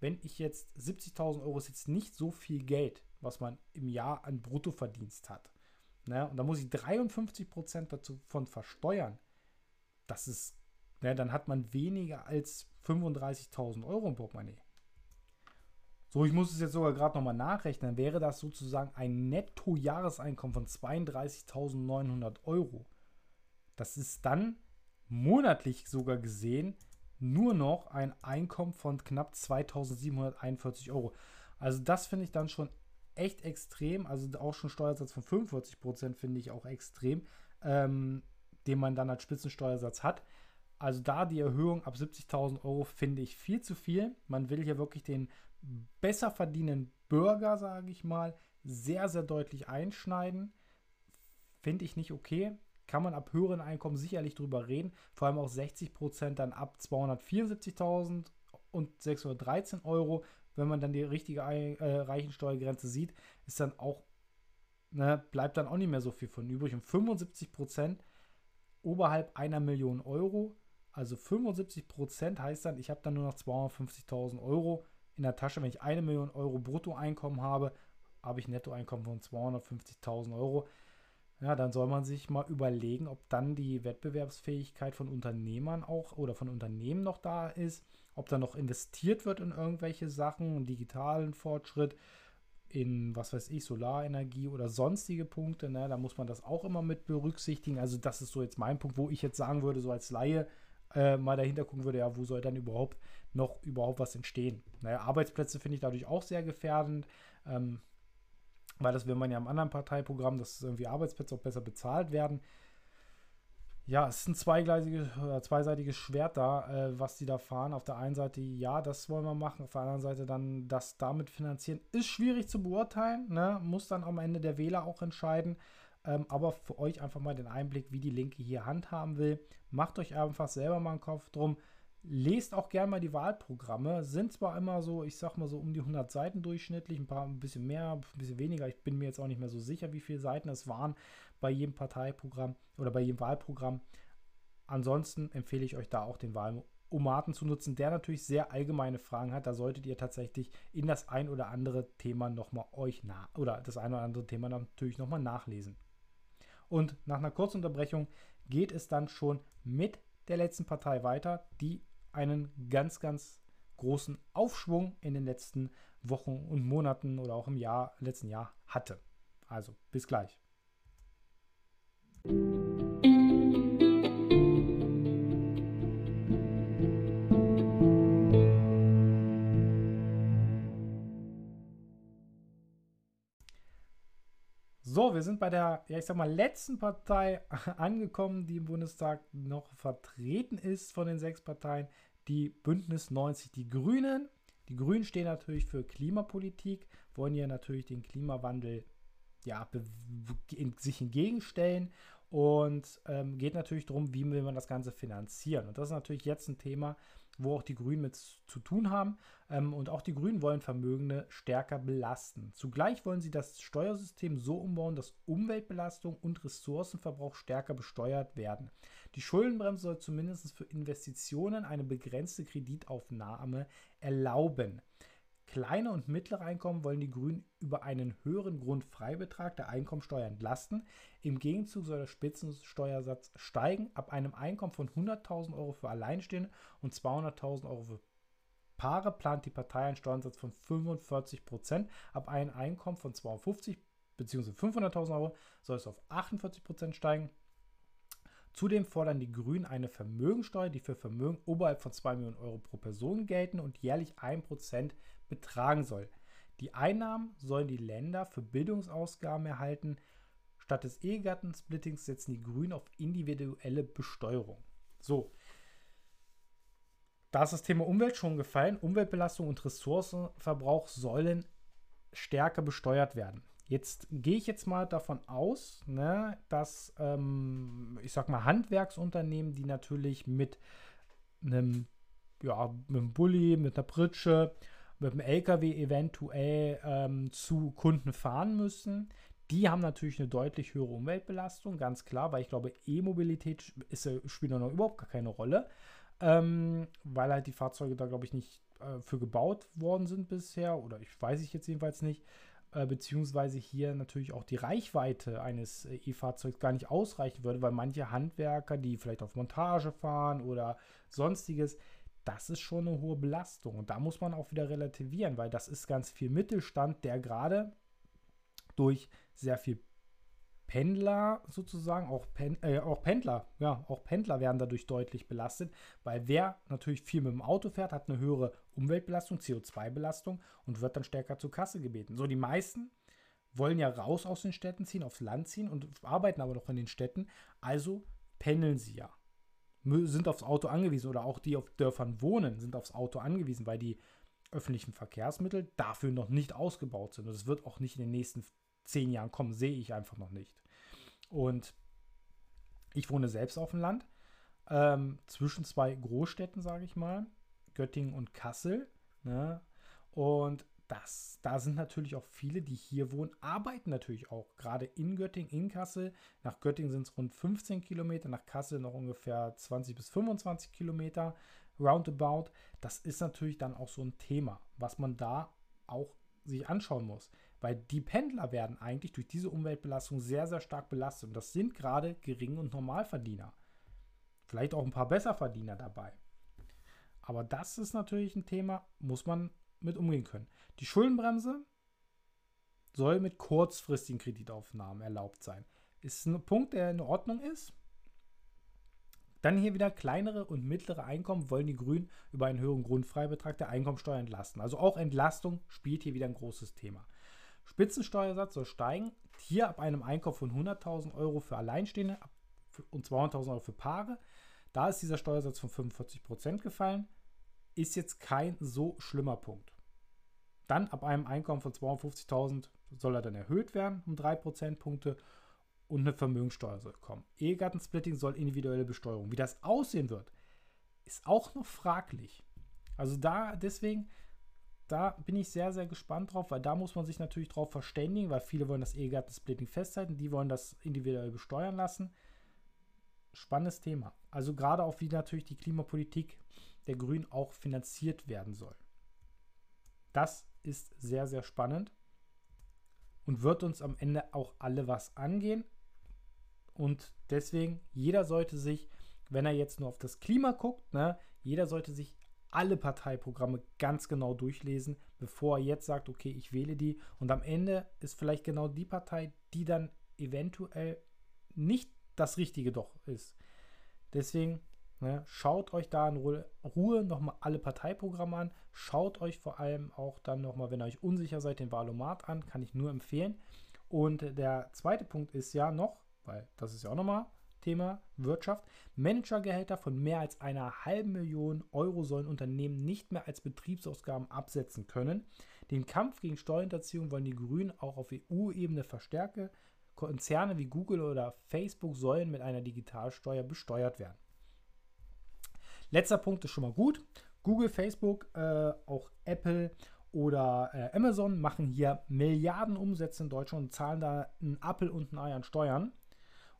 wenn ich jetzt siebzigtausend Euro ist jetzt nicht so viel Geld, was man im Jahr an Bruttoverdienst hat. Ne? Und da muss ich dreiundfünfzig Prozent dazu von versteuern. Das ist, ne, dann hat man weniger als fünfunddreißigtausend Euro im Portemonnaie. So, ich muss es jetzt sogar gerade nochmal nachrechnen, wäre das sozusagen ein Netto-Jahreseinkommen von zweiunddreißigtausendneunhundert Euro. Das ist dann monatlich sogar gesehen nur noch ein Einkommen von knapp zweitausendsiebenhunderteinundvierzig Euro. Also das finde ich dann schon echt extrem, also auch schon Steuersatz von fünfundvierzig Prozent finde ich auch extrem, ähm, den man dann als Spitzensteuersatz hat. Also da die Erhöhung ab siebzigtausend Euro finde ich viel zu viel. Man will hier wirklich den besser verdienenden Bürger, sage ich mal, sehr, sehr deutlich einschneiden. Finde ich nicht okay. Kann man ab höheren Einkommen sicherlich drüber reden. Vor allem auch sechzig Prozent dann ab zweihundertvierundsiebzigtausendsechshundertdreizehn Euro. Wenn man dann die richtige äh, Reichensteuergrenze sieht, ist dann auch, ne, bleibt dann auch nicht mehr so viel von übrig. Und fünfundsiebzig Prozent oberhalb einer Million Euro. Also fünfundsiebzig Prozent heißt dann, ich habe dann nur noch zweihundertfünfzigtausend Euro in der Tasche. Wenn ich eine Million Euro Bruttoeinkommen habe, habe ich ein Nettoeinkommen von zweihundertfünfzigtausend Euro. Ja, dann soll man sich mal überlegen, ob dann die Wettbewerbsfähigkeit von Unternehmern auch oder von Unternehmen noch da ist, ob dann noch investiert wird in irgendwelche Sachen, digitalen Fortschritt, in, was weiß ich, Solarenergie oder sonstige Punkte, ne? Da muss man das auch immer mit berücksichtigen. Also das ist so jetzt mein Punkt, wo ich jetzt sagen würde, so als Laie äh, mal dahinter gucken würde, ja, wo soll dann überhaupt noch überhaupt was entstehen? Naja, Arbeitsplätze finde ich dadurch auch sehr gefährdend, ähm, weil das will man ja im anderen Parteiprogramm, dass irgendwie Arbeitsplätze auch besser bezahlt werden. Ja, es ist ein zweigleisiges oder zweiseitiges Schwert da, äh, was die da fahren. Auf der einen Seite, ja, das wollen wir machen. Auf der anderen Seite dann das damit finanzieren. Ist schwierig zu beurteilen, ne? Muss dann am Ende der Wähler auch entscheiden. Ähm, aber für euch einfach mal den Einblick, wie die Linke hier handhaben will. Macht euch einfach selber mal einen Kopf drum. Lest auch gerne mal die Wahlprogramme. Sind zwar immer so, ich sag mal so um die hundert Seiten durchschnittlich, ein paar, ein bisschen mehr, ein bisschen weniger. Ich bin mir jetzt auch nicht mehr so sicher, wie viele Seiten es waren bei jedem Parteiprogramm oder bei jedem Wahlprogramm. Ansonsten empfehle ich euch da auch den Wahl-O-Maten zu nutzen, der natürlich sehr allgemeine Fragen hat. Da solltet ihr tatsächlich in das ein oder andere Thema nochmal euch nach oder das ein oder andere Thema natürlich nochmal nachlesen. Und nach einer kurzen Unterbrechung geht es dann schon mit der letzten Partei weiter, die einen ganz, ganz großen Aufschwung in den letzten Wochen und Monaten oder auch im Jahr, letzten Jahr hatte. Also, bis gleich. So, wir sind bei der, ja, ich sag mal, letzten Partei angekommen, die im Bundestag noch vertreten ist von den sechs Parteien, die Bündnis neunzig Die Grünen. Die Grünen stehen natürlich für Klimapolitik, wollen hier natürlich den Klimawandel ja, in, sich entgegenstellen. Und ähm, geht natürlich darum, wie will man das Ganze finanzieren. Und das ist natürlich jetzt ein Thema, wo auch die Grünen mit zu tun haben. Ähm, und auch die Grünen wollen Vermögende stärker belasten. Zugleich wollen sie das Steuersystem so umbauen, dass Umweltbelastung und Ressourcenverbrauch stärker besteuert werden. Die Schuldenbremse soll zumindest für Investitionen eine begrenzte Kreditaufnahme erlauben. Kleine und mittlere Einkommen wollen die Grünen über einen höheren Grundfreibetrag der Einkommensteuer entlasten. Im Gegenzug soll der Spitzensteuersatz steigen. Ab einem Einkommen von hunderttausend Euro für Alleinstehende und zweihunderttausend Euro für Paare plant die Partei einen Steuersatz von fünfundvierzig Prozent. Ab einem Einkommen von zweihundertfünfzig bzw. fünfhunderttausend Euro soll es auf achtundvierzig Prozent steigen. Zudem fordern die Grünen eine Vermögensteuer, die für Vermögen oberhalb von zwei Millionen Euro pro Person gelten und jährlich ein Prozent betragen soll. Die Einnahmen sollen die Länder für Bildungsausgaben erhalten. Statt des Ehegattensplittings setzen die Grünen auf individuelle Besteuerung. So, da ist das Thema Umwelt schon gefallen. Umweltbelastung und Ressourcenverbrauch sollen stärker besteuert werden. Jetzt gehe ich jetzt mal davon aus, ne, dass, ähm, ich sag mal, Handwerksunternehmen, die natürlich mit einem, ja, mit einem Bulli, mit einer Pritsche, mit einem L K W eventuell ähm, zu Kunden fahren müssen, die haben natürlich eine deutlich höhere Umweltbelastung, ganz klar, weil ich glaube, E-Mobilität ist, spielt noch überhaupt gar keine Rolle, ähm, weil halt die Fahrzeuge da, glaube ich, nicht äh, für gebaut worden sind bisher, oder ich weiß ich jetzt jedenfalls nicht, beziehungsweise hier natürlich auch die Reichweite eines E-Fahrzeugs gar nicht ausreichen würde, weil manche Handwerker, die vielleicht auf Montage fahren oder sonstiges, das ist schon eine hohe Belastung. Und da muss man auch wieder relativieren, weil das ist ganz viel Mittelstand, der gerade durch sehr viel Pendler sozusagen, auch, Pen, äh, auch Pendler, ja, auch Pendler werden dadurch deutlich belastet, weil wer natürlich viel mit dem Auto fährt, hat eine höhere Umweltbelastung, C O zwei Belastung und wird dann stärker zur Kasse gebeten. So, die meisten wollen ja raus aus den Städten ziehen, aufs Land ziehen und arbeiten aber noch in den Städten, also pendeln sie ja, sind aufs Auto angewiesen, oder auch die auf Dörfern wohnen, sind aufs Auto angewiesen, weil die öffentlichen Verkehrsmittel dafür noch nicht ausgebaut sind. Und das wird auch nicht in den nächsten zehn Jahren kommen, sehe ich einfach noch nicht. Und ich wohne selbst auf dem Land, ähm, zwischen zwei Großstädten, sage ich mal, Göttingen und Kassel, ne? Und das, da sind natürlich auch viele, die hier wohnen, arbeiten natürlich auch, gerade in Göttingen, in Kassel. Nach Göttingen sind es rund fünfzehn Kilometer, nach Kassel noch ungefähr zwanzig bis fünfundzwanzig Kilometer, roundabout. Das ist natürlich dann auch so ein Thema, was man da auch sich anschauen muss. Weil die Pendler werden eigentlich durch diese Umweltbelastung sehr, sehr stark belastet. Und das sind gerade Gering- und Normalverdiener. Vielleicht auch ein paar Besserverdiener dabei. Aber das ist natürlich ein Thema, muss man mit umgehen können. Die Schuldenbremse soll mit kurzfristigen Kreditaufnahmen erlaubt sein. Ist ein Punkt, der in Ordnung ist. Dann hier wieder kleinere und mittlere Einkommen wollen die Grünen über einen höheren Grundfreibetrag der Einkommensteuer entlasten. Also auch Entlastung spielt hier wieder ein großes Thema. Spitzensteuersatz soll steigen, hier ab einem Einkommen von hunderttausend Euro für Alleinstehende und zweihunderttausend Euro für Paare. Da ist dieser Steuersatz von fünfundvierzig Prozent gefallen, ist jetzt kein so schlimmer Punkt. Dann ab einem Einkommen von zweihundertfünfzigtausend soll er dann erhöht werden um drei Prozentpunkte und eine Vermögensteuer soll kommen. Ehegattensplitting soll individuelle Besteuerung. Wie das aussehen wird, ist auch noch fraglich. Also da deswegen... Da bin ich sehr, sehr gespannt drauf, weil da muss man sich natürlich drauf verständigen, weil viele wollen das Ehegattensplitting festhalten, die wollen das individuell besteuern lassen. Spannendes Thema. Also gerade auch, wie natürlich die Klimapolitik der Grünen auch finanziert werden soll. Das ist sehr, sehr spannend und wird uns am Ende auch alle was angehen. Und deswegen, jeder sollte sich, wenn er jetzt nur auf das Klima guckt, ne, jeder sollte sich alle Parteiprogramme ganz genau durchlesen, bevor er jetzt sagt, okay, ich wähle die. Und am Ende ist vielleicht genau die Partei, die dann eventuell nicht das Richtige doch ist. Deswegen, ne, schaut euch da in Ruhe, Ruhe nochmal alle Parteiprogramme an. Schaut euch vor allem auch dann nochmal, wenn ihr euch unsicher seid, den Wahl-O-Mat an. Kann ich nur empfehlen. Und der zweite Punkt ist ja noch, weil das ist ja auch nochmal Thema Wirtschaft. Managergehälter von mehr als einer halben Million Euro sollen Unternehmen nicht mehr als Betriebsausgaben absetzen können. Den Kampf gegen Steuerhinterziehung wollen die Grünen auch auf E U-Ebene verstärken. Konzerne wie Google oder Facebook sollen mit einer Digitalsteuer besteuert werden. Letzter Punkt ist schon mal gut. Google, Facebook, äh, auch Apple oder äh, Amazon machen hier Milliarden Umsätze in Deutschland und zahlen da einen Appel und ein Ei an Steuern.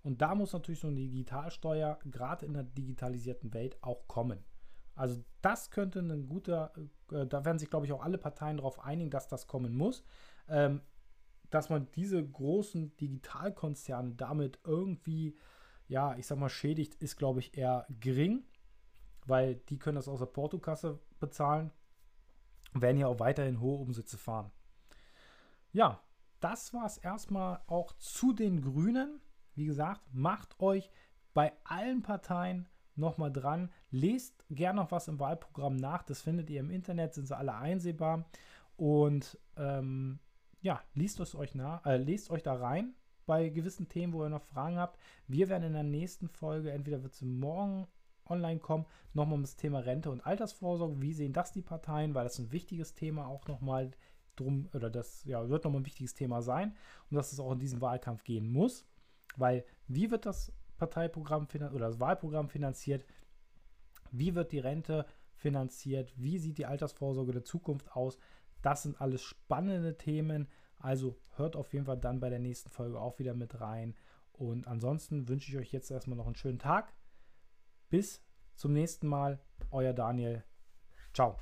Und da muss natürlich so eine Digitalsteuer gerade in der digitalisierten Welt auch kommen. Also das könnte ein guter, äh, da werden sich, glaube ich, auch alle Parteien darauf einigen, dass das kommen muss, ähm, dass man diese großen Digitalkonzerne damit irgendwie, ja, ich sag mal, schädigt, ist, glaube ich, eher gering, weil die können das aus der Portokasse bezahlen und werden ja auch weiterhin hohe Umsätze fahren. Ja, das war es erstmal auch zu den Grünen. Wie gesagt, macht euch bei allen Parteien nochmal dran. Lest gerne noch was im Wahlprogramm nach. Das findet ihr im Internet, sind sie alle einsehbar. Und ähm, ja, lest es euch nach, äh, lest euch da rein bei gewissen Themen, wo ihr noch Fragen habt. Wir werden in der nächsten Folge, entweder wird es morgen online kommen, nochmal um das Thema Rente und Altersvorsorge. Wie sehen das die Parteien? Weil das ein wichtiges Thema auch nochmal drum, oder das ja, wird nochmal ein wichtiges Thema sein und dass es auch in diesem Wahlkampf gehen muss. Weil wie wird das Parteiprogramm oder das Wahlprogramm finanziert, wie wird die Rente finanziert, wie sieht die Altersvorsorge der Zukunft aus, das sind alles spannende Themen, also hört auf jeden Fall dann bei der nächsten Folge auch wieder mit rein und ansonsten wünsche ich euch jetzt erstmal noch einen schönen Tag, bis zum nächsten Mal, euer Daniel, ciao.